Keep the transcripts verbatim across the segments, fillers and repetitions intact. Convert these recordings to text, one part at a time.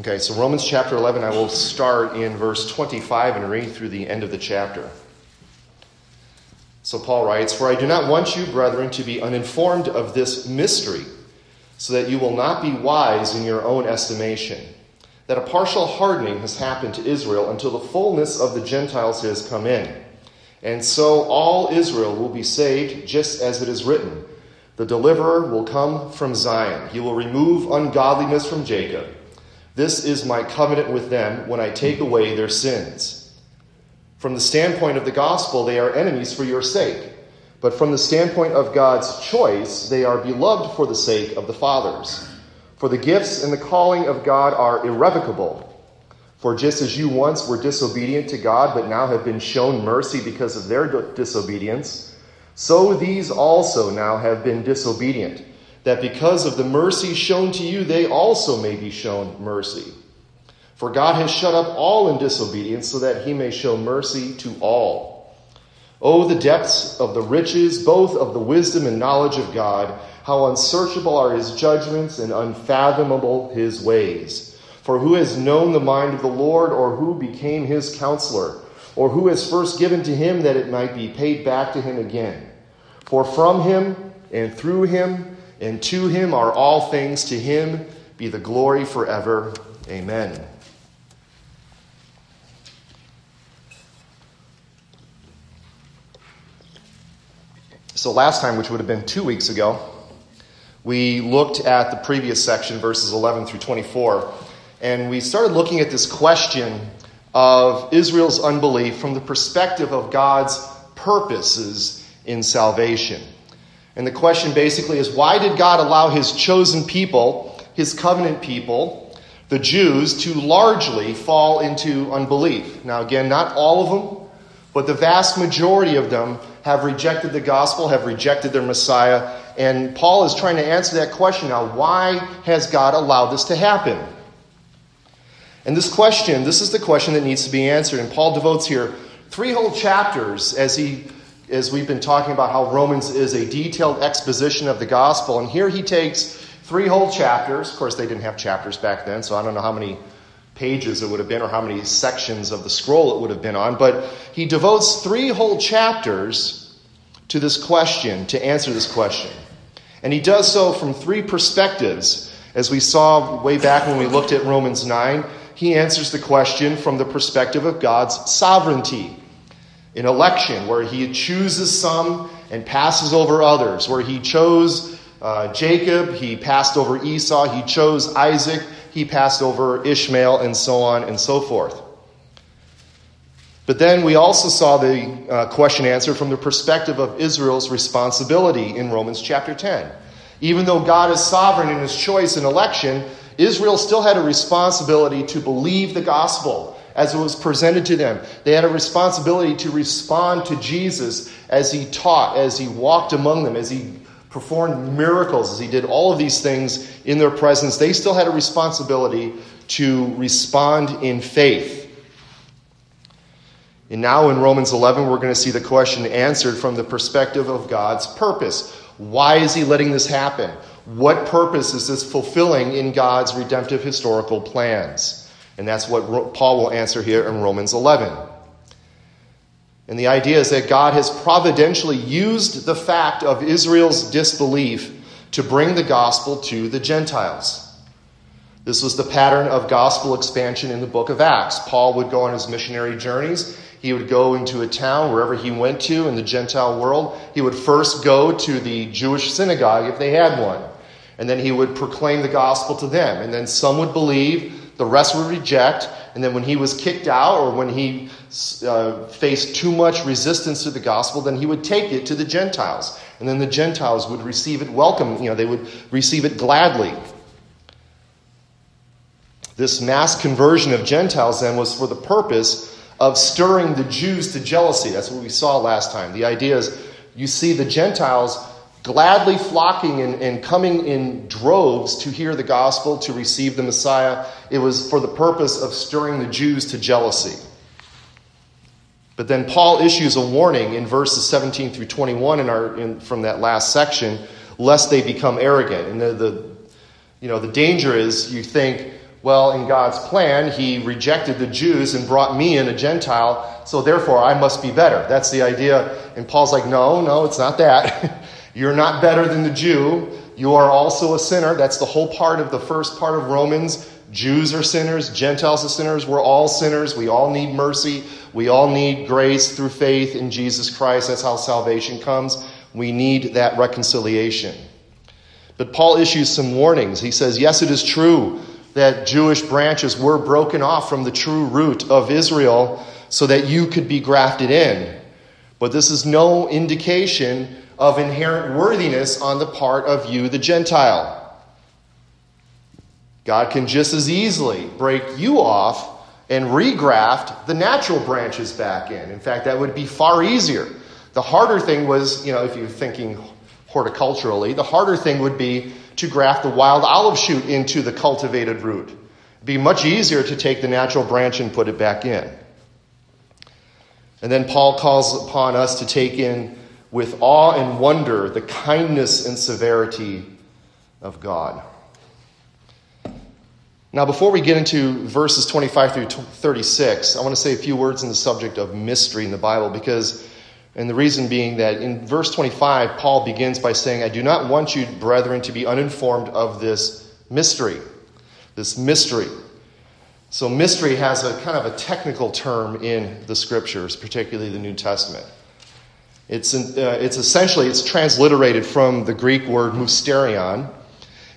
Okay, so Romans chapter eleven, I will start in verse twenty-five and read through the end of the chapter. So Paul writes, "For I do not want you, brethren, to be uninformed of this mystery, so that you will not be wise in your own estimation, that a partial hardening has happened to Israel until the fullness of the Gentiles has come in. And so all Israel will be saved, just as it is written, 'The deliverer will come from Zion. He will remove ungodliness from Jacob. This is my covenant with them when I take away their sins.' From the standpoint of the gospel, they are enemies for your sake. But from the standpoint of God's choice, they are beloved for the sake of the fathers. For the gifts and the calling of God are irrevocable. For just as you once were disobedient to God, but now have been shown mercy because of their disobedience, so these also now have been disobedient, that because of the mercy shown to you, they also may be shown mercy. For God has shut up all in disobedience, so that he may show mercy to all. Oh, the depths of the riches, both of the wisdom and knowledge of God, how unsearchable are his judgments and unfathomable his ways. For who has known the mind of the Lord, or who became his counselor, or who has first given to him that it might be paid back to him again? For from him and through him and to him are all things. To him be the glory forever. Amen." So last time, which would have been two weeks ago, we looked at the previous section, verses eleven through twenty-four, and we started looking at this question of Israel's unbelief from the perspective of God's purposes in salvation. And the question basically is, why did God allow his chosen people, his covenant people, the Jews, to largely fall into unbelief? Now again, not all of them, but the vast majority of them have rejected the gospel, have rejected their Messiah. And Paul is trying to answer that question now. Why has God allowed this to happen? And this question, this is the question that needs to be answered. And Paul devotes here three whole chapters as he, as we've been talking about how Romans is a detailed exposition of the gospel. And here he takes three whole chapters. Of course, they didn't have chapters back then, so I don't know how many pages it would have been or how many sections of the scroll it would have been on, but he devotes three whole chapters to this question, to answer this question. And he does so from three perspectives. As we saw way back when we looked at Romans nine, he answers the question from the perspective of God's sovereignty in election, where he chooses some and passes over others, where he chose uh, Jacob, he passed over Esau, he chose Isaac, he passed over Ishmael, and so on and so forth. But then we also saw the uh, question answered from the perspective of Israel's responsibility in Romans chapter ten. Even though God is sovereign in his choice in election, Israel still had a responsibility to believe the gospel as it was presented to them. They had a responsibility to respond to Jesus as he taught, as he walked among them, as he performed miracles, as he did all of these things in their presence. They still had a responsibility to respond in faith. And now in Romans eleven, we're going to see the question answered from the perspective of God's purpose. Why is he letting this happen? What purpose is this fulfilling in God's redemptive historical plans? And that's what Paul will answer here in Romans eleven. And the idea is that God has providentially used the fact of Israel's disbelief to bring the gospel to the Gentiles. This was the pattern of gospel expansion in the book of Acts. Paul would go on his missionary journeys. He would go into a town wherever he went to in the Gentile world. He would first go to the Jewish synagogue if they had one. And then he would proclaim the gospel to them. And then some would believe, the rest would reject. And then when he was kicked out or when he uh, faced too much resistance to the gospel, then he would take it to the Gentiles. And then the Gentiles would receive it welcome. You know, they would receive it gladly. This mass conversion of Gentiles then was for the purpose of stirring the Jews to jealousy. That's what we saw last time. The idea is you see the Gentiles gladly flocking and, and coming in droves to hear the gospel, to receive the Messiah. It was for the purpose of stirring the Jews to jealousy. But then Paul issues a warning in verses seventeen through twenty-one in our in, from that last section, lest they become arrogant. And the, the you know the danger is you think, Well, in God's plan, he rejected the Jews and brought me in, a Gentile, so therefore I must be better. That's the idea. And Paul's like, no, no, it's not that. You're not better than the Jew. You are also a sinner. That's the whole part of the first part of Romans. Jews are sinners. Gentiles are sinners. We're all sinners. We all need mercy. We all need grace through faith in Jesus Christ. That's how salvation comes. We need that reconciliation. But Paul issues some warnings. He says, yes, it is true that Jewish branches were broken off from the true root of Israel so that you could be grafted in. But this is no indication of inherent worthiness on the part of you, the Gentile. God can just as easily break you off and regraft the natural branches back in. In fact, that would be far easier. The harder thing was, you know, if you're thinking horticulturally, the harder thing would be to graft the wild olive shoot into the cultivated root. It would be much easier to take the natural branch and put it back in. And then Paul calls upon us to take in with awe and wonder the kindness and severity of God. Now, before we get into verses twenty-five through thirty-six, I want to say a few words on the subject of mystery in the Bible, because, and the reason being that in verse twenty-five, Paul begins by saying, I do not want you, brethren, to be uninformed of this mystery, this mystery. So mystery has a kind of a technical term in the scriptures, particularly the New Testament. It's an, uh, it's essentially, it's transliterated from the Greek word mysterion.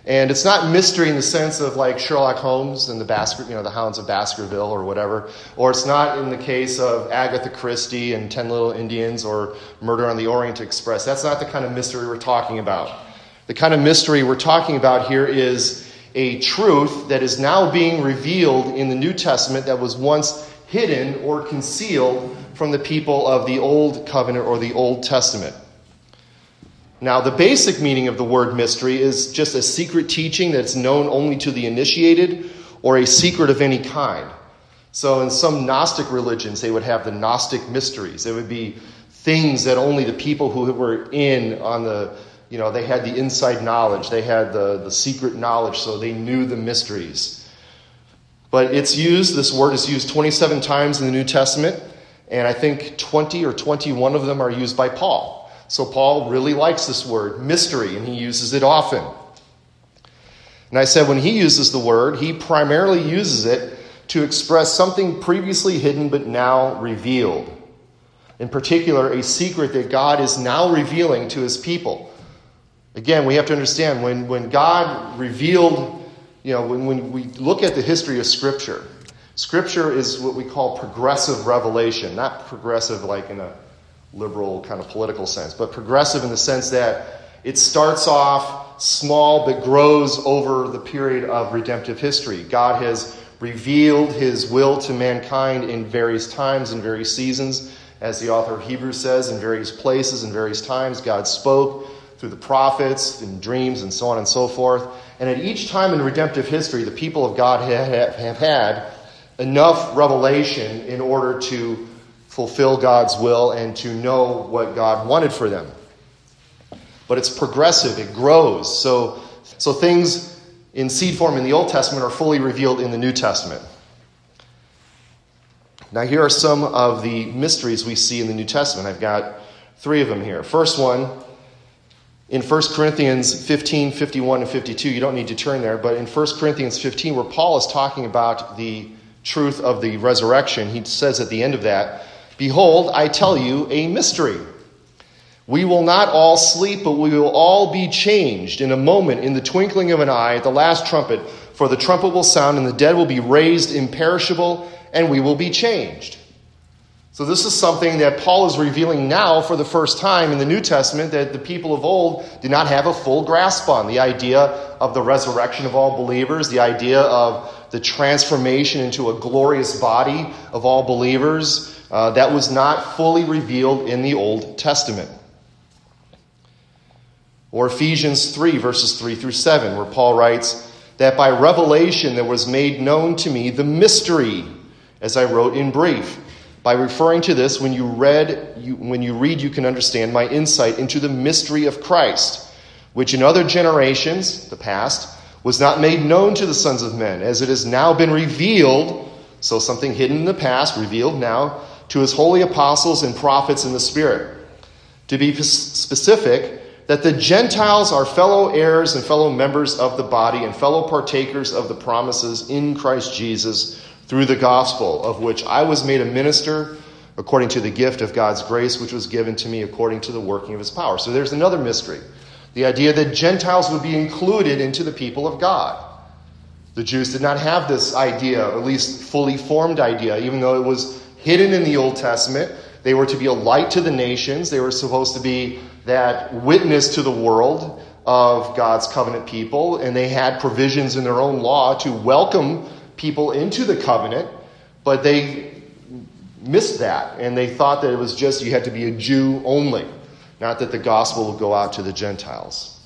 And it's not mystery in the sense of like Sherlock Holmes and the Basker, you know, the Hounds of Baskerville or whatever. Or it's not in the case of Agatha Christie and Ten Little Indians or Murder on the Orient Express. That's not the kind of mystery we're talking about. The kind of mystery we're talking about here is a truth that is now being revealed in the New Testament that was once hidden or concealed from the people of the Old Covenant or the Old Testament. Now, the basic meaning of the word mystery is just a secret teaching that's known only to the initiated or a secret of any kind. So in some Gnostic religions, they would have the Gnostic mysteries. It would be things that only the people who were in on the, you know, they had the inside knowledge. They had the, the secret knowledge, so they knew the mysteries. But it's used, this word is used twenty-seven times in the New Testament. And I think twenty or twenty-one of them are used by Paul. So Paul really likes this word, mystery, and he uses it often. And I said when he uses the word, he primarily uses it to express something previously hidden but now revealed. In particular, a secret that God is now revealing to his people. Again, we have to understand when, when God revealed, you know, when, when we look at the history of Scripture, Scripture is what we call progressive revelation, not progressive like in a liberal kind of political sense, but progressive in the sense that it starts off small but grows over the period of redemptive history. God has revealed his will to mankind in various times, in various seasons. As the author of Hebrews says, in various places, in various times, God spoke through the prophets and dreams and so on and so forth. And at each time in redemptive history, the people of God have had enough revelation in order to fulfill God's will and to know what God wanted for them. But it's progressive, it grows. So, so things in seed form in the Old Testament are fully revealed in the New Testament. Now here are some of the mysteries we see in the New Testament. I've got three of them here. First one, in First Corinthians fifteen, fifty-one, and fifty-two, you don't need to turn there, but in First Corinthians fifteen, where Paul is talking about the truth of the resurrection, he says at the end of that, behold, I tell you a mystery. We will not all sleep, but we will all be changed in a moment, in the twinkling of an eye, at the last trumpet. For the trumpet will sound, and the dead will be raised imperishable, and we will be changed. So this is something that Paul is revealing now for the first time in the New Testament that the people of old did not have a full grasp on. The idea of the resurrection of all believers, the idea of the transformation into a glorious body of all believers, uh, that was not fully revealed in the Old Testament. Or Ephesians three, verses three through seven, where Paul writes, that by revelation there was made known to me the mystery, as I wrote in brief. By referring to this, when you read, you, when you read, you can understand my insight into the mystery of Christ, which in other generations, the past, was not made known to the sons of men, as it has now been revealed, so something hidden in the past, revealed now, to his holy apostles and prophets in the Spirit. To be specific, that the Gentiles are fellow heirs and fellow members of the body and fellow partakers of the promises in Christ Jesus through the gospel, of which I was made a minister according to the gift of God's grace, which was given to me according to the working of his power. So there's another mystery. The idea that Gentiles would be included into the people of God. The Jews did not have this idea, or at least fully formed idea, even though it was hidden in the Old Testament. They were to be a light to the nations. They were supposed to be that witness to the world of God's covenant people. And they had provisions in their own law to welcome people into the covenant. But they missed that. And they thought that it was just you had to be a Jew only. Not that the gospel would go out to the Gentiles.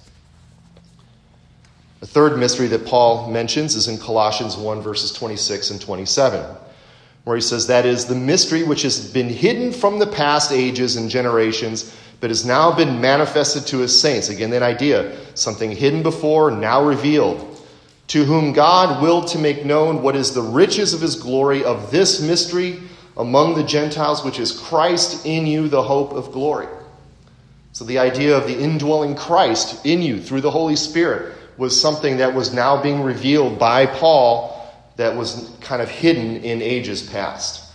A third mystery that Paul mentions is in Colossians one, verses twenty-six and twenty-seven. Where he says, that is the mystery which has been hidden from the past ages and generations, but has now been manifested to his saints. Again, that idea, something hidden before, now revealed. To whom God willed to make known what is the riches of his glory of this mystery among the Gentiles, which is Christ in you, the hope of glory. So the idea of the indwelling Christ in you through the Holy Spirit was something that was now being revealed by Paul that was kind of hidden in ages past.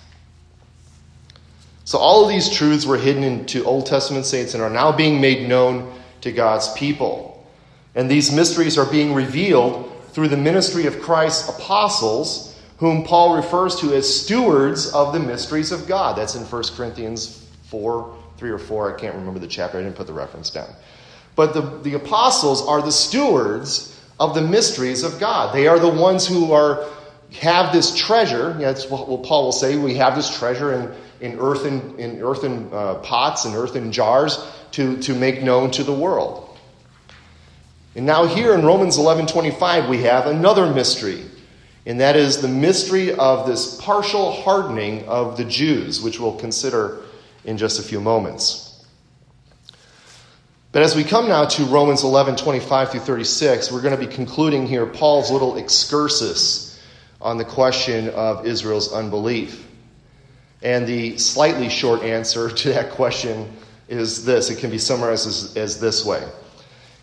So all of these truths were hidden to Old Testament saints and are now being made known to God's people. And these mysteries are being revealed through the ministry of Christ's apostles, whom Paul refers to as stewards of the mysteries of God. That's in First Corinthians four, three or four. I can't remember the chapter. I didn't put the reference down. But the, the apostles are the stewards of the mysteries of God. They are the ones who are have this treasure. Yeah, that's what Paul will say. We have this treasure in, in earthen, in earthen uh, pots and earthen jars to, to make known to the world. And now here in Romans eleven twenty-five, we have another mystery. And that is the mystery of this partial hardening of the Jews, which we'll consider in just a few moments. But as we come now to Romans eleven twenty-five through thirty-six, we're going to be concluding here Paul's little excursus on the question of Israel's unbelief. And the slightly short answer to that question is this. It can be summarized as, as this way.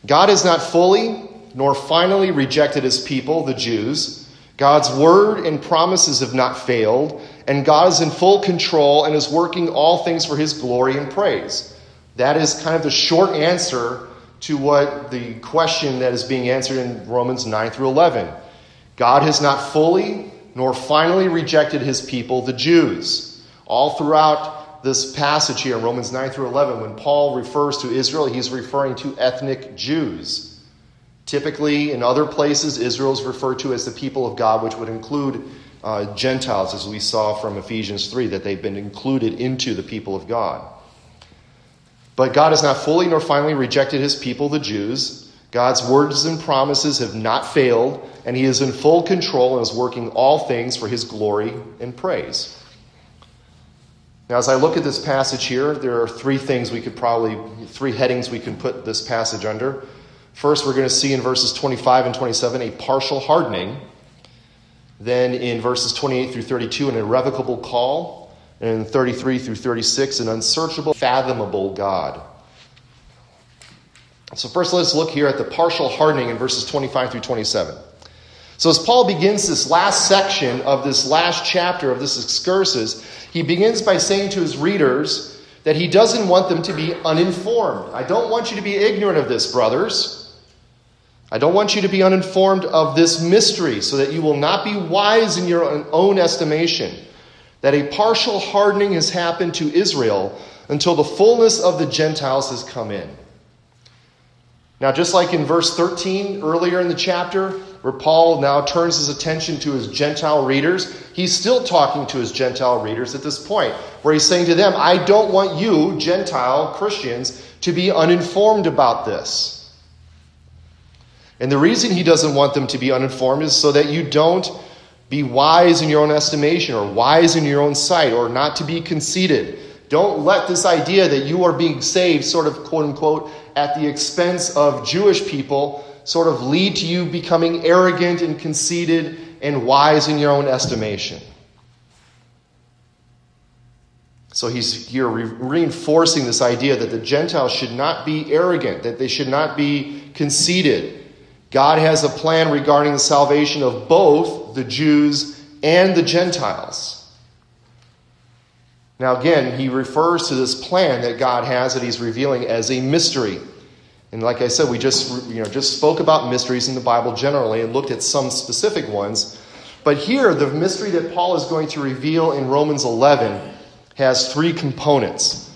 God has not fully nor finally rejected his people, the Jews. God's word and promises have not failed. And God is in full control and is working all things for his glory and praise. That is kind of the short answer to what the question that is being answered in Romans nine through eleven. God has not fully nor finally rejected his people, the Jews. All throughout this passage here, Romans nine through eleven, when Paul refers to Israel, he's referring to ethnic Jews. Typically, in other places, Israel is referred to as the people of God, which would include uh, Gentiles, as we saw from Ephesians three, that they've been included into the people of God. But God has not fully nor finally rejected his people, the Jews. God's words and promises have not failed, and he is in full control and is working all things for his glory and praise. Now, as I look at this passage here, there are three things we could probably, three headings we can put this passage under. First, we're going to see in verses twenty-five and twenty-seven a partial hardening. Then in verses twenty-eight through thirty-two, an irrevocable call. And in thirty-three through thirty-six, an unsearchable, fathomable God. So first, let's look here at the partial hardening in verses twenty-five through twenty-seven. So as Paul begins this last section of this last chapter of this excursus, he begins by saying to his readers that he doesn't want them to be uninformed. I don't want you to be ignorant of this, brothers. I don't want you to be uninformed of this mystery, so that you will not be wise in your own estimation, that a partial hardening has happened to Israel until the fullness of the Gentiles has come in. Now, just like in verse thirteen earlier in the chapter, where Paul now turns his attention to his Gentile readers, he's still talking to his Gentile readers at this point, where he's saying to them, I don't want you, Gentile Christians, to be uninformed about this. And the reason he doesn't want them to be uninformed is so that you don't be wise in your own estimation, or wise in your own sight, or not to be conceited. Don't let this idea that you are being saved sort of, quote unquote, at the expense of Jewish people sort of lead to you becoming arrogant and conceited and wise in your own estimation. So he's here re- reinforcing this idea that the Gentiles should not be arrogant, that they should not be conceited. God has a plan regarding the salvation of both the Jews and the Gentiles. Now again, he refers to this plan that God has that he's revealing as a mystery. And like I said, we just, you know, just spoke about mysteries in the Bible generally and looked at some specific ones. But here, the mystery that Paul is going to reveal in Romans eleven has three components.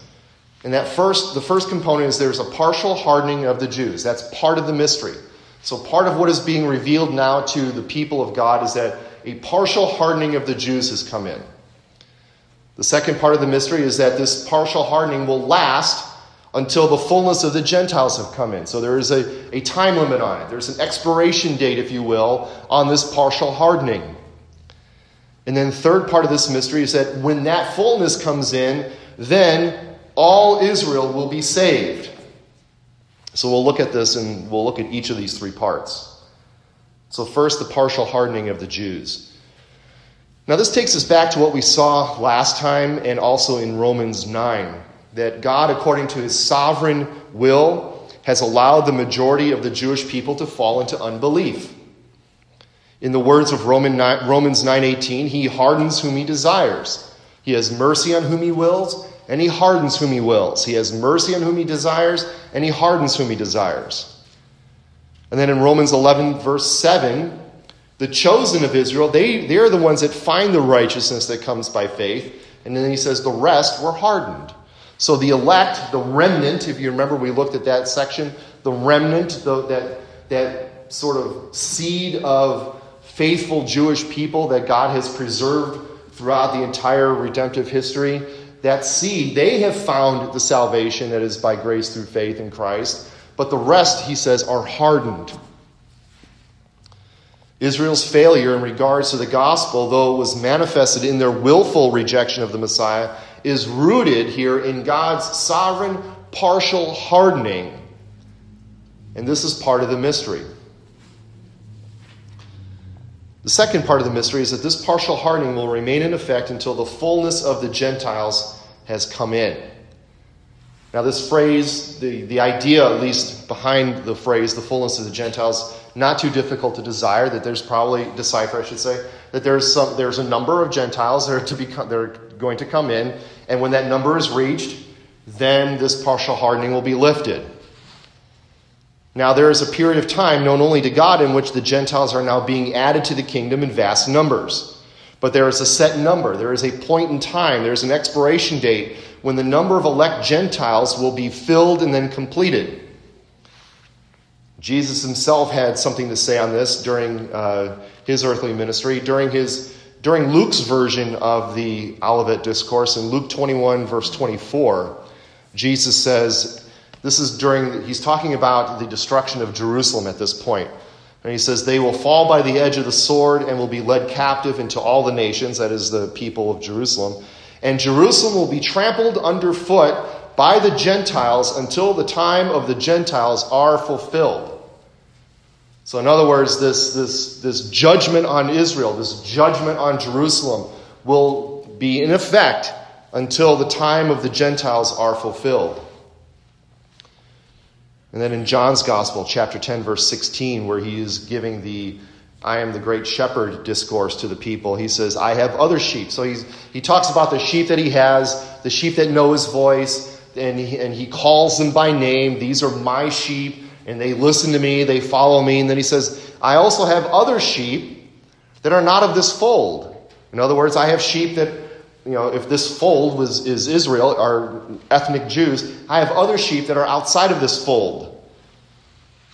And that first, the first component is there's a partial hardening of the Jews. That's part of the mystery. So part of what is being revealed now to the people of God is that a partial hardening of the Jews has come in. The second part of the mystery is that this partial hardening will last until the fullness of the Gentiles have come in. So there is a, a time limit on it. There's an expiration date, if you will, on this partial hardening. And then third part of this mystery is that when that fullness comes in, then all Israel will be saved. So we'll look at this and we'll look at each of these three parts. So first, the partial hardening of the Jews. Now this takes us back to what we saw last time and also in Romans nine, that God, according to his sovereign will, has allowed the majority of the Jewish people to fall into unbelief. In the words of Romans nine eighteen, he hardens whom he desires. He has mercy on whom he wills, and he hardens whom he wills. He has mercy on whom he desires, and he hardens whom he desires. And then in Romans eleven, verse seven, the chosen of Israel, they, they are the ones that find the righteousness that comes by faith. And then he says the rest were hardened. So the elect, the remnant, if you remember we looked at that section, the remnant, the, that, that sort of seed of faithful Jewish people that God has preserved throughout the entire redemptive history, that seed, they have found the salvation that is by grace through faith in Christ. But the rest, he says, are hardened. Israel's failure in regards to the gospel, though it was manifested in their willful rejection of the Messiah, is rooted here in God's sovereign partial hardening. And this is part of the mystery. The second part of the mystery is that this partial hardening will remain in effect until the fullness of the Gentiles has come in. Now this phrase, the, the idea at least behind the phrase, the fullness of the Gentiles, not too difficult to desire, that there's probably, decipher I should say, that there's some there's a number of Gentiles that are, to be, that are going to come in, and when that number is reached, then this partial hardening will be lifted. Now there is a period of time known only to God in which the Gentiles are now being added to the kingdom in vast numbers. But there is a set number. There is a point in time. There is an expiration date when the number of elect Gentiles will be filled and then completed. Jesus himself had something to say on this during uh, his earthly ministry, during his during Luke's version of the Olivet Discourse in Luke twenty-one, verse twenty-four. Jesus says, this is during, he's talking about the destruction of Jerusalem at this point. And he says, they will fall by the edge of the sword and will be led captive into all the nations, that is the people of Jerusalem. And Jerusalem will be trampled underfoot by the Gentiles until the time of the Gentiles are fulfilled. So in other words, this, this, this judgment on Israel, this judgment on Jerusalem will be in effect until the time of the Gentiles are fulfilled. And then in John's Gospel, chapter ten, verse sixteen, where he is giving the I am the great shepherd discourse to the people, he says, I have other sheep. So he's, he talks about the sheep that he has, the sheep that know his voice, and he, and he calls them by name. These are my sheep, and they listen to me, they follow me. And then he says, I also have other sheep that are not of this fold. In other words, I have sheep that, you know, if this fold was is Israel, or ethnic Jews, I have other sheep that are outside of this fold,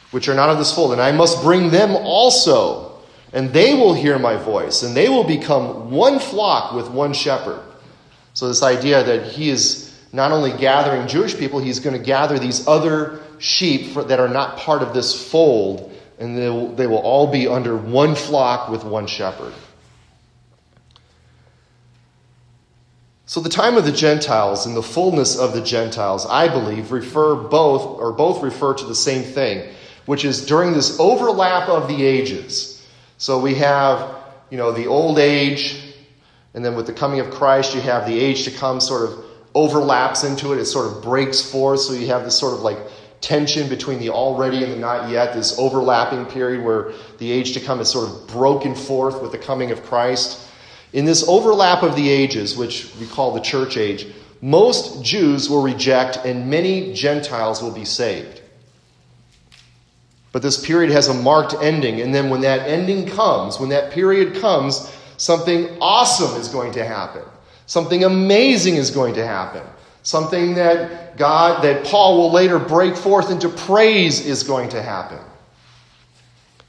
which are not of this fold, and I must bring them also, and they will hear my voice, and they will become one flock with one shepherd. So this idea that he is not only gathering Jewish people, he's going to gather these other sheep for, that are not part of this fold, and they will, they will all be under one flock with one shepherd. So the time of the Gentiles and the fullness of the Gentiles, I believe, refer both or both refer to the same thing, which is during this overlap of the ages. So we have, you know, the old age, and then with the coming of Christ, you have the age to come sort of overlaps into it. It sort of breaks forth. So you have this sort of like tension between the already and the not yet, this overlapping period where the age to come is sort of broken forth with the coming of Christ. In this overlap of the ages, which we call the church age, most Jews will reject and many Gentiles will be saved. But this period has a marked ending. And then when that ending comes, when that period comes, something awesome is going to happen. Something amazing is going to happen. Something that God, that Paul will later break forth into praise is going to happen.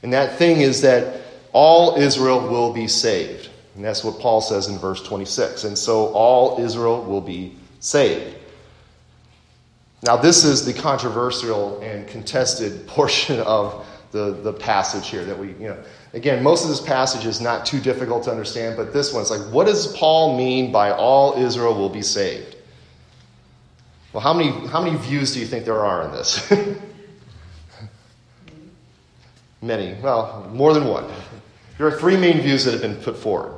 And that thing is that all Israel will be saved. And that's what Paul says in verse twenty-six. And so all Israel will be saved. Now this is the controversial and contested portion of the, the passage here that we, you know, again, most of this passage is not too difficult to understand, but this one's like, what does Paul mean by all Israel will be saved? Well, how many how many views do you think there are on this? Many. Well, more than one. There are three main views that have been put forward.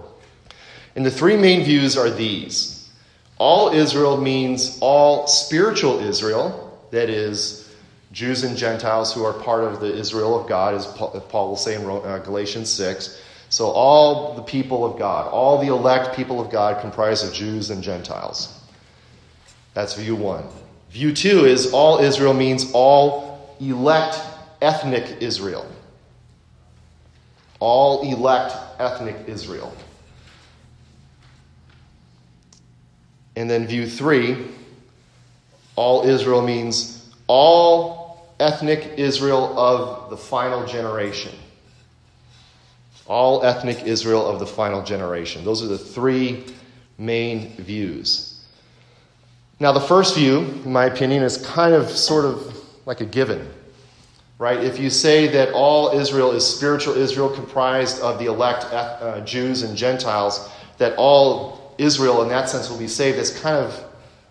And the three main views are these. All Israel means all spiritual Israel, that is, Jews and Gentiles who are part of the Israel of God, as Paul will say in Galatians six. So all the people of God, all the elect people of God comprised of Jews and Gentiles. That's view one. View two is all Israel means all elect ethnic Israel. All elect ethnic Israel. And then view three, all Israel means all ethnic Israel of the final generation. All ethnic Israel of the final generation. Those are the three main views. Now, the first view, in my opinion, is kind of sort of like a given, right? If you say that all Israel is spiritual Israel comprised of the elect uh, Jews and Gentiles, that all Israel in that sense will be saved, that's kind of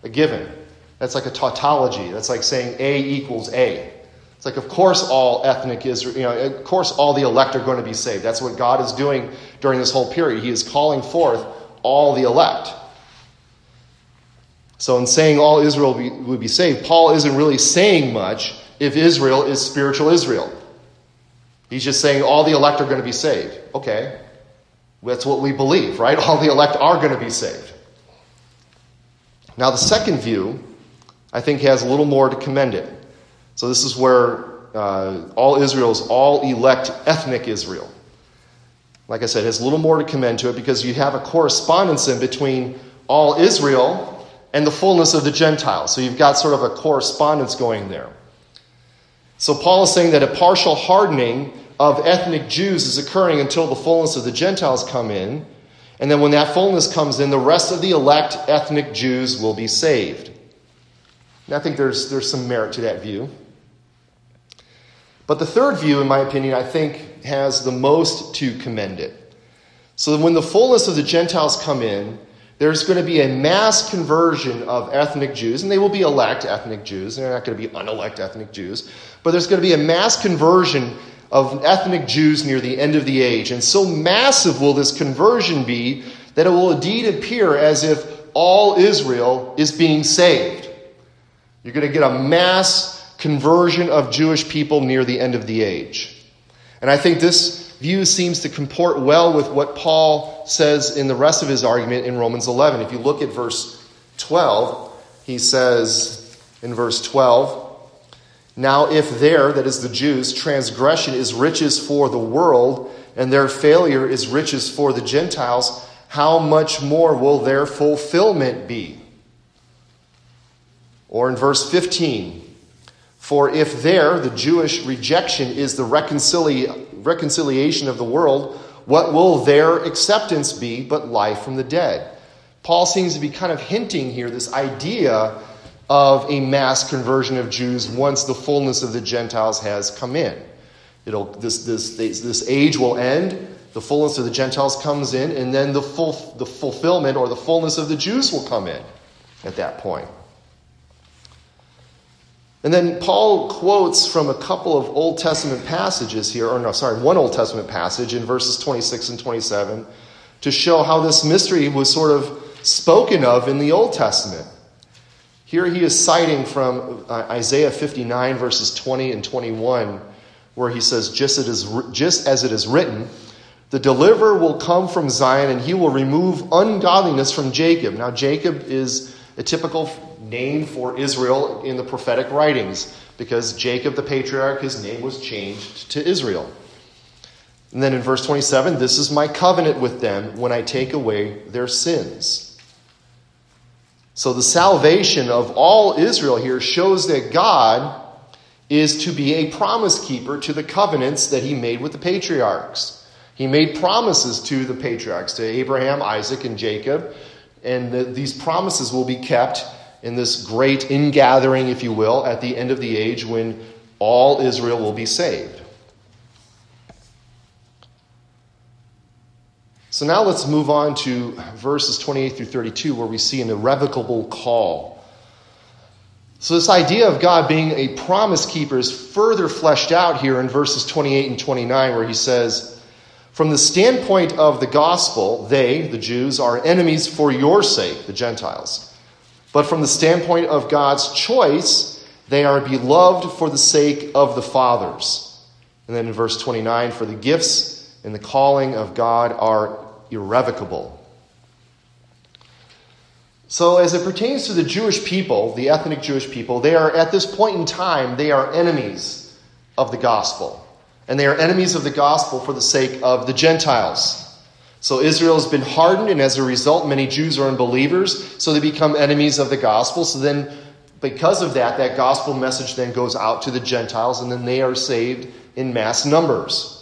a given. That's like a tautology. That's like saying A equals A. It's like, of course, all ethnic Israel, you know, of course, all the elect are going to be saved. That's what God is doing during this whole period. He is calling forth all the elect. So in saying all Israel would be saved, Paul isn't really saying much if Israel is spiritual Israel. He's just saying all the elect are going to be saved. Okay, that's what we believe, right? All the elect are going to be saved. Now the second view, I think, has a little more to commend it. So this is where uh, all Israel is all elect ethnic Israel. Like I said, has a little more to commend to it because you have a correspondence in between all Israel and the fullness of the Gentiles. So you've got sort of a correspondence going there. So Paul is saying that a partial hardening of ethnic Jews is occurring until the fullness of the Gentiles come in. And then when that fullness comes in, the rest of the elect ethnic Jews will be saved. And I think there's, there's some merit to that view. But the third view, in my opinion, I think has the most to commend it. So that when the fullness of the Gentiles come in, there's going to be a mass conversion of ethnic Jews, and they will be elect ethnic Jews. They're not going to be unelect ethnic Jews. But there's going to be a mass conversion of ethnic Jews near the end of the age. And so massive will this conversion be that it will indeed appear as if all Israel is being saved. You're going to get a mass conversion of Jewish people near the end of the age. And I think this view seems to comport well with what Paul says in the rest of his argument in Romans eleven. If you look at verse twelve, he says in verse twelve, "Now if there," that is the Jews, "transgression is riches for the world, and their failure is riches for the Gentiles, how much more will their fulfillment be?" Or in verse fifteen, "For if there," the Jewish rejection, "is the reconciliation reconciliation of the world, what will their acceptance be but life from the dead?" Paul seems to be kind of hinting here this idea of a mass conversion of Jews once the fullness of the Gentiles has come in. It'll this this this age will end, the fullness of the Gentiles comes in, and then the full the fulfillment or the fullness of the Jews will come in at that point. And then Paul quotes from a couple of Old Testament passages here, or no, sorry, one Old Testament passage in verses twenty-six and twenty-seven to show how this mystery was sort of spoken of in the Old Testament. Here he is citing from Isaiah fifty-nine, verses twenty and twenty-one, where he says, just as it is written, the deliverer will come from Zion and he will remove ungodliness from Jacob. Now, Jacob is a typical name for Israel in the prophetic writings because Jacob the patriarch, his name was changed to Israel. And then in verse twenty-seven, this is my covenant with them when I take away their sins. So the salvation of all Israel here shows that God is to be a promise keeper to the covenants that he made with the patriarchs. He made promises to the patriarchs, to Abraham, Isaac, and Jacob. And the, these promises will be kept in this great ingathering, if you will, at the end of the age when all Israel will be saved. So now let's move on to verses twenty-eight through thirty-two, where we see an irrevocable call. So this idea of God being a promise keeper is further fleshed out here in verses twenty-eight and twenty-nine, where he says, from the standpoint of the gospel, they, the Jews, are enemies for your sake, the Gentiles. But from the standpoint of God's choice, they are beloved for the sake of the fathers. And then in verse twenty-nine, for the gifts and the calling of God are irrevocable. So as it pertains to the Jewish people, the ethnic Jewish people, they are at this point in time, they are enemies of the gospel. And they are enemies of the gospel for the sake of the Gentiles. So Israel has been hardened, and as a result, many Jews are unbelievers, so they become enemies of the gospel. So then, because of that, that gospel message then goes out to the Gentiles, and then they are saved in mass numbers.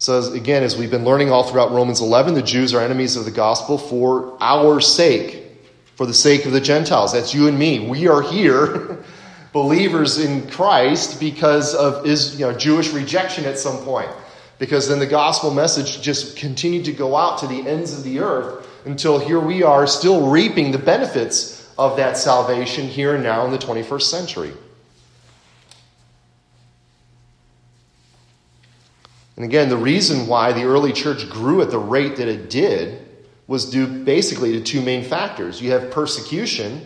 So as, again, as we've been learning all throughout Romans eleven, the Jews are enemies of the gospel for our sake, for the sake of the Gentiles. That's you and me. We are here believers in Christ because of is you know Jewish rejection at some point, because then the gospel message just continued to go out to the ends of the earth until here we are still reaping the benefits of that salvation here and now in the twenty-first century. And again, the reason why the early church grew at the rate that it did was due basically to two main factors. You have persecution,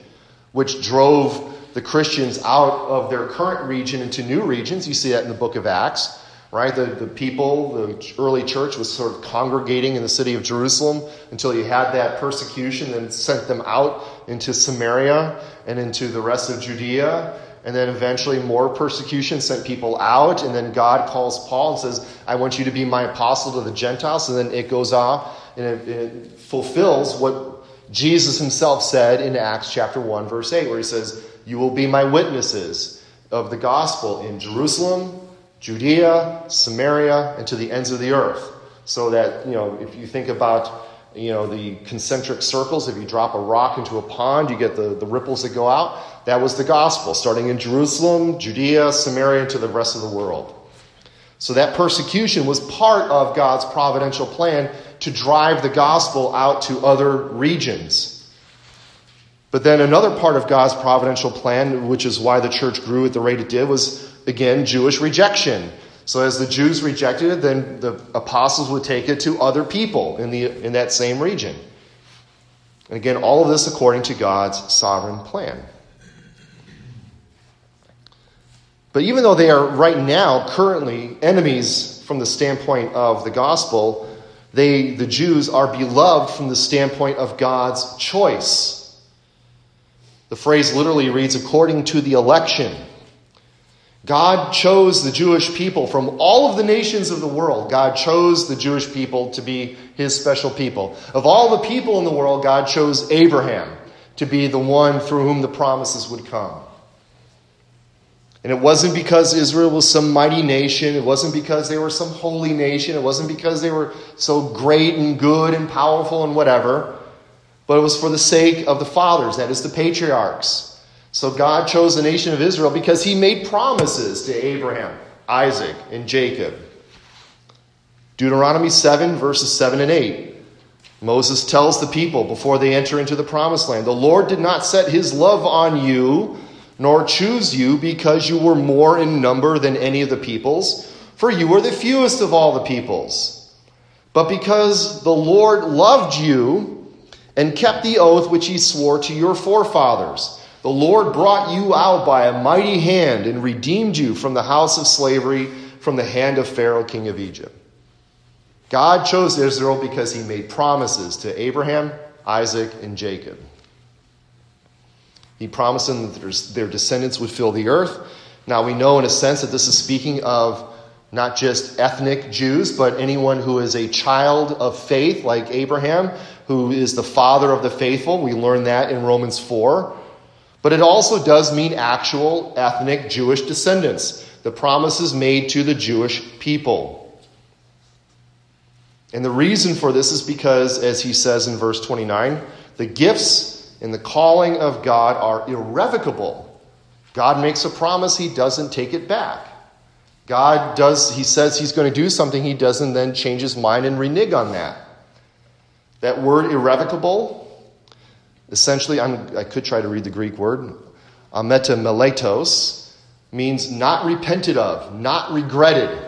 which drove the Christians out of their current region into new regions. You see that in the book of Acts, right? The, the people, the early church was sort of congregating in the city of Jerusalem until you had that persecution and sent them out into Samaria and into the rest of Judea. And then eventually more persecution sent people out. And then God calls Paul and says, I want you to be my apostle to the Gentiles. And then it goes off and it, it fulfills what Jesus himself said in Acts chapter one, verse eight, where he says, you will be my witnesses of the gospel in Jerusalem, Judea, Samaria, and to the ends of the earth. So that, you know, if you think about, you know, the concentric circles, if you drop a rock into a pond, you get the, the ripples that go out. That was the gospel, starting in Jerusalem, Judea, Samaria, and to the rest of the world. So that persecution was part of God's providential plan to drive the gospel out to other regions. But then another part of God's providential plan, which is why the church grew at the rate it did, was, again, Jewish rejection. So as the Jews rejected it, then the apostles would take it to other people in the in that same region. And again, all of this according to God's sovereign plan. But even though they are right now currently enemies from the standpoint of the gospel, they, the Jews, are beloved from the standpoint of God's choice. The phrase literally reads, according to the election. God chose the Jewish people from all of the nations of the world. God chose the Jewish people to be his special people. Of all the people in the world, God chose Abraham to be the one through whom the promises would come. And it wasn't because Israel was some mighty nation. It wasn't because they were some holy nation. It wasn't because they were so great and good and powerful and whatever. But it was for the sake of the fathers, that is the patriarchs. So God chose the nation of Israel because he made promises to Abraham, Isaac, and Jacob. Deuteronomy seven, verses seven and eight. Moses tells the people before they enter into the promised land, the Lord did not set his love on you, nor choose you because you were more in number than any of the peoples, for you were the fewest of all the peoples. But because the Lord loved you and kept the oath which he swore to your forefathers, the Lord brought you out by a mighty hand and redeemed you from the house of slavery, from the hand of Pharaoh, king of Egypt. God chose Israel because he made promises to Abraham, Isaac, and Jacob. He promised them that their descendants would fill the earth. Now we know in a sense that this is speaking of not just ethnic Jews, but anyone who is a child of faith like Abraham, who is the father of the faithful. We learn that in Romans four. But it also does mean actual ethnic Jewish descendants, the promises made to the Jewish people. And the reason for this is because, as he says in verse twenty-nine, the gifts and the calling of God are irrevocable. God makes a promise, he doesn't take it back. God does, he says he's going to do something, he doesn't then change his mind and renege on that. That word irrevocable, essentially, I'm, I could try to read the Greek word, ametameletos, means not repented of, not regretted.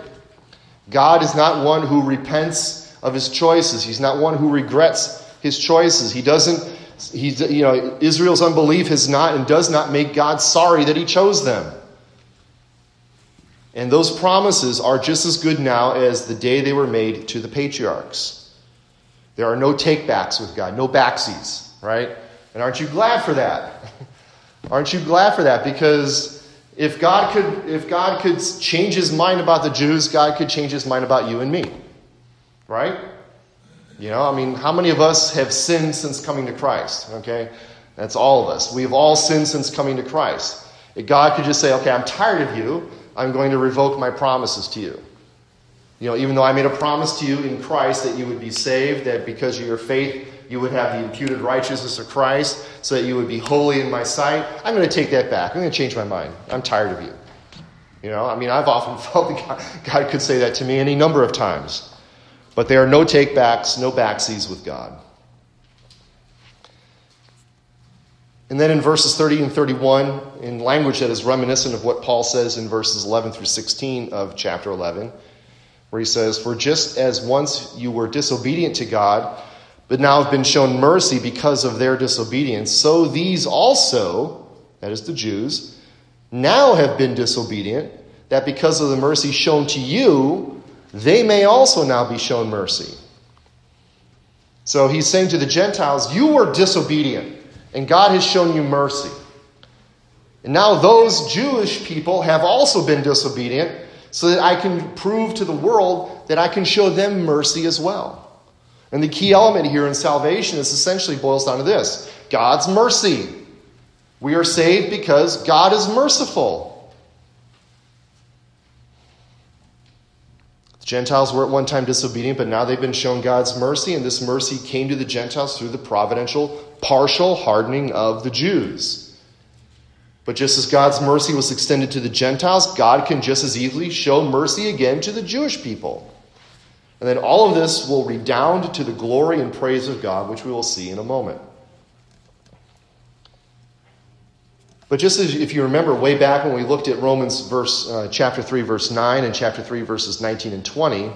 God is not one who repents of his choices. He's not one who regrets his choices. He doesn't, he, you know, Israel's unbelief has not and does not make God sorry that he chose them. And those promises are just as good now as the day they were made to the patriarchs. There are no takebacks with God, no backsies, right? And aren't you glad for that? Aren't you glad for that? Because if God could, if God could change his mind about the Jews, God could change his mind about you and me. Right? You know, I mean, how many of us have sinned since coming to Christ? Okay? That's all of us. We've all sinned since coming to Christ. If God could just say, okay, I'm tired of you. I'm going to revoke my promises to you. You know, even though I made a promise to you in Christ that you would be saved, that because of your faith, you would have the imputed righteousness of Christ, so that you would be holy in my sight. I'm going to take that back. I'm going to change my mind. I'm tired of you. You know, I mean, I've often felt that God, God could say that to me any number of times. But there are no takebacks, no backsies with God. And then in verses thirty and thirty-one, in language that is reminiscent of what Paul says in verses eleven through sixteen of chapter eleven, where he says, "For just as once you were disobedient to God, but now have been shown mercy because of their disobedience, so these also," that is the Jews, "now have been disobedient, that because of the mercy shown to you, they may also now be shown mercy." So he's saying to the Gentiles, you were disobedient, and God has shown you mercy. And now those Jewish people have also been disobedient, so that I can prove to the world that I can show them mercy as well. And the key element here in salvation is essentially boils down to this: God's mercy. We are saved because God is merciful. The Gentiles were at one time disobedient, but now they've been shown God's mercy, and this mercy came to the Gentiles through the providential, partial hardening of the Jews. But just as God's mercy was extended to the Gentiles, God can just as easily show mercy again to the Jewish people. And then all of this will redound to the glory and praise of God, which we will see in a moment. But just as if you remember way back when we looked at Romans verse uh, chapter three, verse nine, and chapter three, verses nineteen and twenty,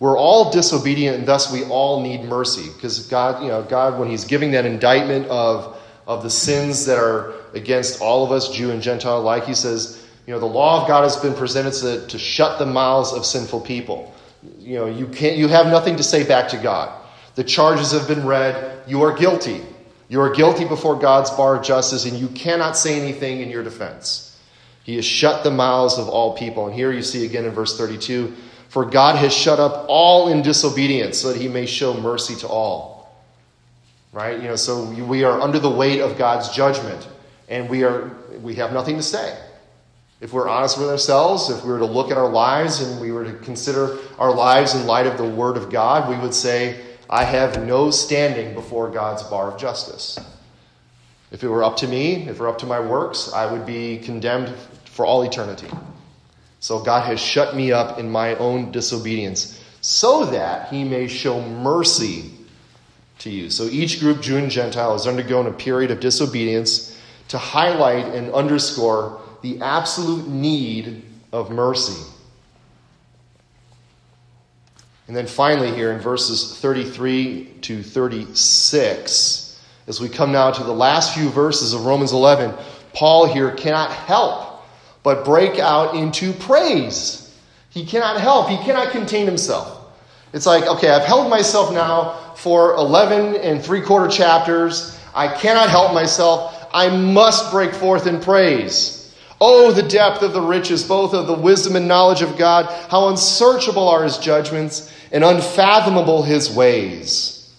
we're all disobedient, and thus we all need mercy. Because God, you know, God, when he's giving that indictment of, of the sins that are against all of us, Jew and Gentile alike, he says, you know, the law of God has been presented to, to shut the mouths of sinful people. You know, you can't, you have nothing to say back to God. The charges have been read. You are guilty. You are guilty before God's bar of justice, and you cannot say anything in your defense. He has shut the mouths of all people. And here you see again in verse thirty-two, "For God has shut up all in disobedience, so that he may show mercy to all." Right? You know, so we are under the weight of God's judgment, and we are we have nothing to say. If we're honest with ourselves, if we were to look at our lives and we were to consider our lives in light of the Word of God, we would say, I have no standing before God's bar of justice. If it were up to me, if it were up to my works, I would be condemned for all eternity. So God has shut me up in my own disobedience so that he may show mercy to you. So each group, Jew and Gentile, has undergone a period of disobedience to highlight and underscore the absolute need of mercy. And then finally here in verses thirty-three to thirty-six, as we come now to the last few verses of Romans eleven, Paul here cannot help but break out into praise. He cannot help. He cannot contain himself. It's like, okay, I've held myself now for eleven and three quarter chapters. I cannot help myself. I must break forth in praise. Oh, the depth of the riches, both of the wisdom and knowledge of God. How unsearchable are his judgments and unfathomable his ways.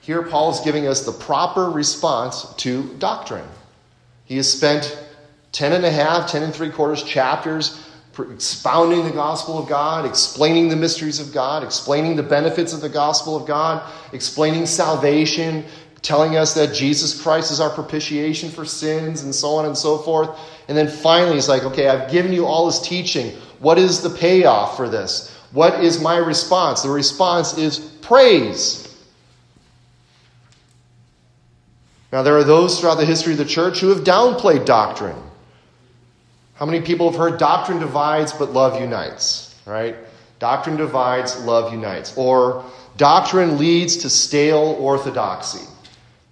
Here, Paul is giving us the proper response to doctrine. He has spent ten and a half, ten and three quarters chapters expounding the gospel of God, explaining the mysteries of God, explaining the benefits of the gospel of God, explaining salvation, telling us that Jesus Christ is our propitiation for sins and so on and so forth. And then finally, he's like, okay, I've given you all this teaching. What is the payoff for this? What is my response? The response is praise. Now, there are those throughout the history of the church who have downplayed doctrine. How many people have heard doctrine divides, but love unites, right? Doctrine divides, love unites. Or doctrine leads to stale orthodoxy.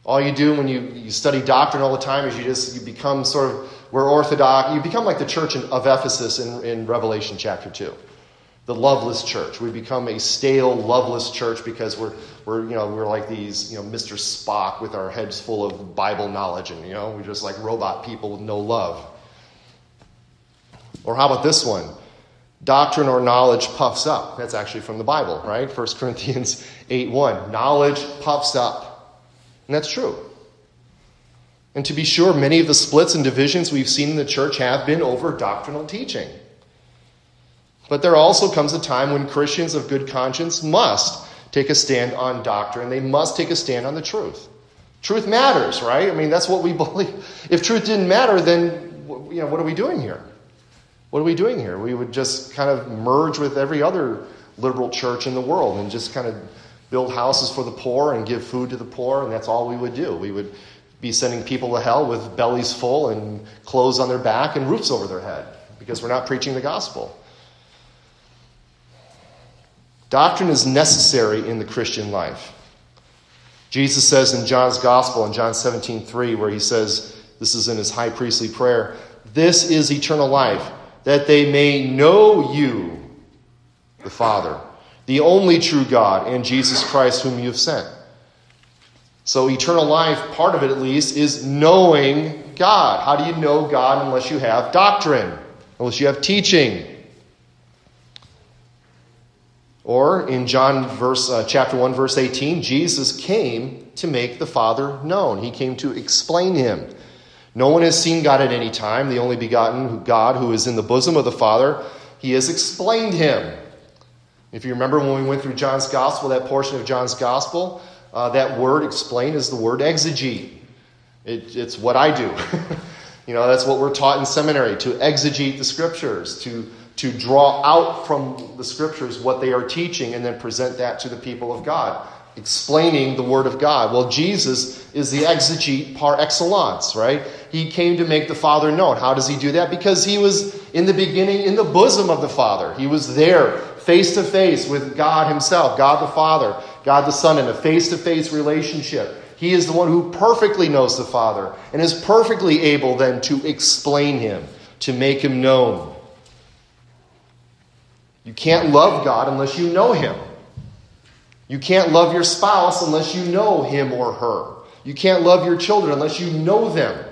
All you do when you, you study doctrine all the time is you just you become sort of, we're orthodox. You become like the church in, of Ephesus in, in Revelation chapter two, the loveless church. We become a stale, loveless church because we're we're you know we're like these you know Mister Spock with our heads full of Bible knowledge, and you know we're just like robot people with no love. Or how about this one? Doctrine or knowledge puffs up. That's actually from the Bible, right? First Corinthians eight one. Knowledge puffs up. And that's true. And to be sure, many of the splits and divisions we've seen in the church have been over doctrinal teaching. But there also comes a time when Christians of good conscience must take a stand on doctrine. They must take a stand on the truth. Truth matters, right? I mean, that's what we believe. If truth didn't matter, then you know, what are we doing here? What are we doing here? We would just kind of merge with every other liberal church in the world and just kind of build houses for the poor and give food to the poor, and that's all we would do. We would be sending people to hell with bellies full and clothes on their back and roofs over their head because we're not preaching the gospel. Doctrine is necessary in the Christian life. Jesus says in John's gospel, in John seventeen three, where he says, this is in his high priestly prayer, "This is eternal life, that they may know you, the Father, the only true God, and Jesus Christ whom you have sent." So eternal life, part of it at least, is knowing God. How do you know God unless you have doctrine, unless you have teaching? Or in John verse uh, chapter one, verse eighteen, Jesus came to make the Father known. He came to explain him. No one has seen God at any time, the only begotten God who is in the bosom of the Father. He has explained him. If you remember when we went through John's Gospel, that portion of John's Gospel, uh, that word explain is the word exegete. It, it's what I do. You know, that's what we're taught in seminary, to exegete the Scriptures, to, to draw out from the Scriptures what they are teaching and then present that to the people of God, explaining the Word of God. Well, Jesus is the exegete par excellence, right? He came to make the Father known. How does he do that? Because he was in the beginning in the bosom of the Father. He was there, face to face with God himself, God the Father, God the Son, in a face-to-face relationship. He is the one who perfectly knows the Father and is perfectly able then to explain him, to make him known. You can't love God unless you know him. You can't love your spouse unless you know him or her. You can't love your children unless you know them.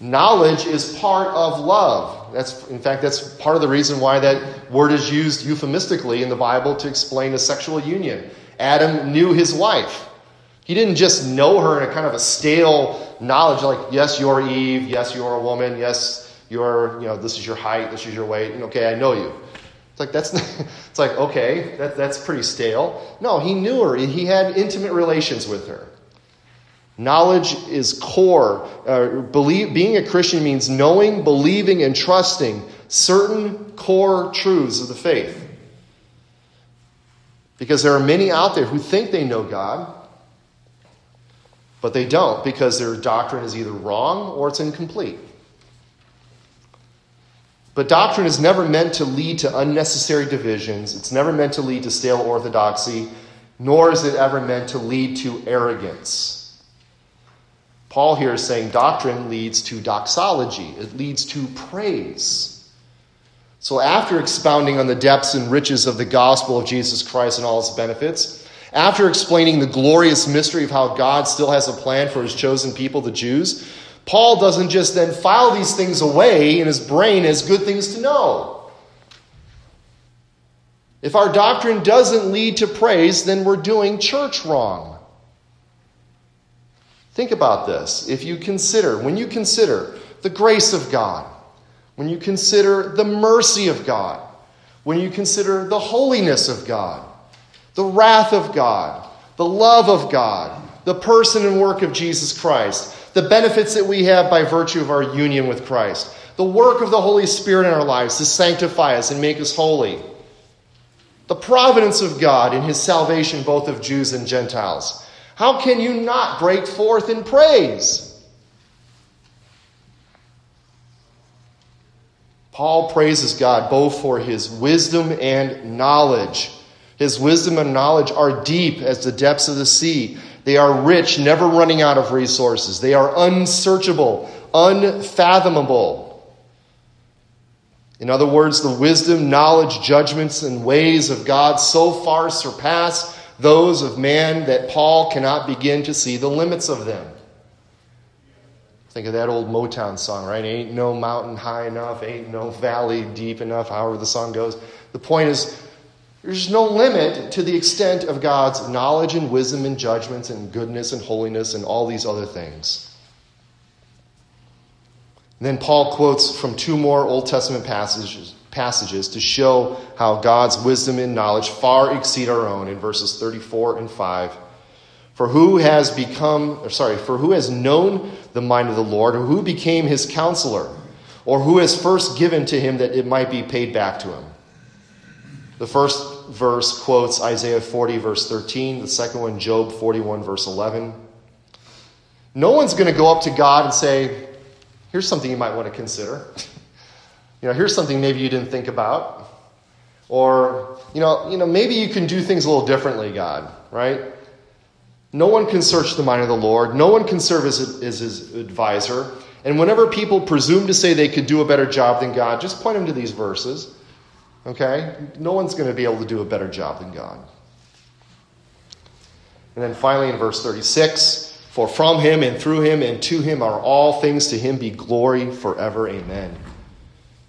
Knowledge is part of love. That's, in fact, that's part of the reason why that word is used euphemistically in the Bible to explain a sexual union. Adam knew his wife. He didn't just know her in a kind of a stale knowledge, like, yes, you're Eve, yes, you're a woman, yes, you're, you know, this is your height, this is your weight, and okay, I know you. It's like, that's, it's like, okay, that, that's pretty stale. No, he knew her. He had intimate relations with her. Knowledge is core. Uh, believe, being a Christian means knowing, believing, and trusting certain core truths of the faith. Because there are many out there who think they know God, but they don't, because their doctrine is either wrong or it's incomplete. But doctrine is never meant to lead to unnecessary divisions. It's never meant to lead to stale orthodoxy, nor is it ever meant to lead to arrogance. Paul here is saying doctrine leads to doxology. It leads to praise. So after expounding on the depths and riches of the gospel of Jesus Christ and all its benefits, after explaining the glorious mystery of how God still has a plan for his chosen people, the Jews, Paul doesn't just then file these things away in his brain as good things to know. If our doctrine doesn't lead to praise, then we're doing church wrong. Think about this. If you consider, when you consider the grace of God, when you consider the mercy of God, when you consider the holiness of God, the wrath of God, the love of God, the person and work of Jesus Christ, the benefits that we have by virtue of our union with Christ, the work of the Holy Spirit in our lives to sanctify us and make us holy, the providence of God in his salvation both of Jews and Gentiles. How can you not break forth in praise? Paul praises God both for his wisdom and knowledge. His wisdom and knowledge are deep as the depths of the sea. They are rich, never running out of resources. They are unsearchable, unfathomable. In other words, the wisdom, knowledge, judgments, and ways of God so far surpass those of man that Paul cannot begin to see the limits of them. Think of that old Motown song, right? Ain't no mountain high enough, ain't no valley deep enough, however the song goes. The point is, there's no limit to the extent of God's knowledge and wisdom and judgments and goodness and holiness and all these other things. And then Paul quotes from two more Old Testament passages, passages to show how God's wisdom and knowledge far exceed our own in verses thirty-four and five. For who has become, or sorry, for who has known the mind of the Lord, or who became his counselor, or who has first given to him that it might be paid back to him? The first verse quotes Isaiah forty, verse thirteen. The second one, Job forty-one, verse eleven. No one's going to go up to God and say, here's something you might want to consider. you know, here's something maybe you didn't think about. Or, you know, you know, maybe you can do things a little differently, God, right? No one can search the mind of the Lord. No one can serve as, as his advisor. And whenever people presume to say they could do a better job than God, just point them to these verses. Okay? No one's going to be able to do a better job than God. And then finally in verse thirty-six, for from him and through him and to him are all things, to him be glory forever. Amen.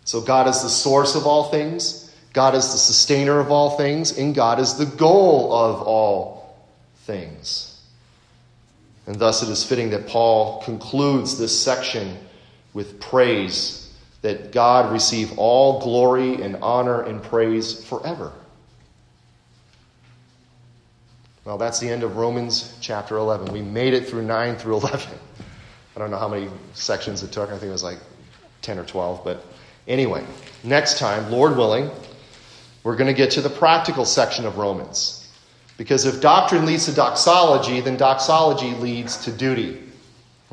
So God is the source of all things. God is the sustainer of all things. And God is the goal of all things. And thus it is fitting that Paul concludes this section with praise, that God receive all glory and honor and praise forever. Well, that's the end of Romans chapter eleven. We made it through nine through eleven. I don't know how many sections it took. I think it was like ten or twelve. But anyway, next time, Lord willing, we're going to get to the practical section of Romans. Because if doctrine leads to doxology, then doxology leads to duty.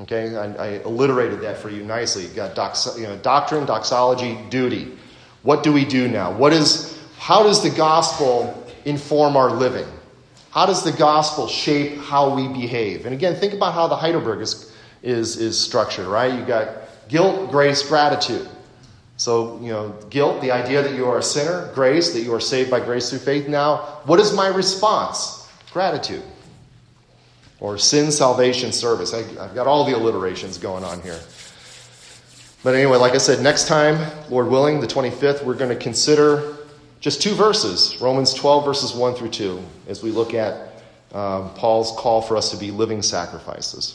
Okay, I, I alliterated that for you nicely. You've got dox, you know, doctrine, doxology, duty. What do we do now? What is? How does the gospel inform our living? How does the gospel shape how we behave? And again, think about how the Heidelberg is is, is structured, right? You've got guilt, grace, gratitude. So, you know, guilt, the idea that you are a sinner. Grace, that you are saved by grace through faith. Now, what is my response? Gratitude. Or sin, salvation, service. I, I've got all the alliterations going on here. But anyway, like I said, next time, Lord willing, the twenty-fifth, we're going to consider just two verses, Romans twelve, verses one through two, as we look at um, Paul's call for us to be living sacrifices.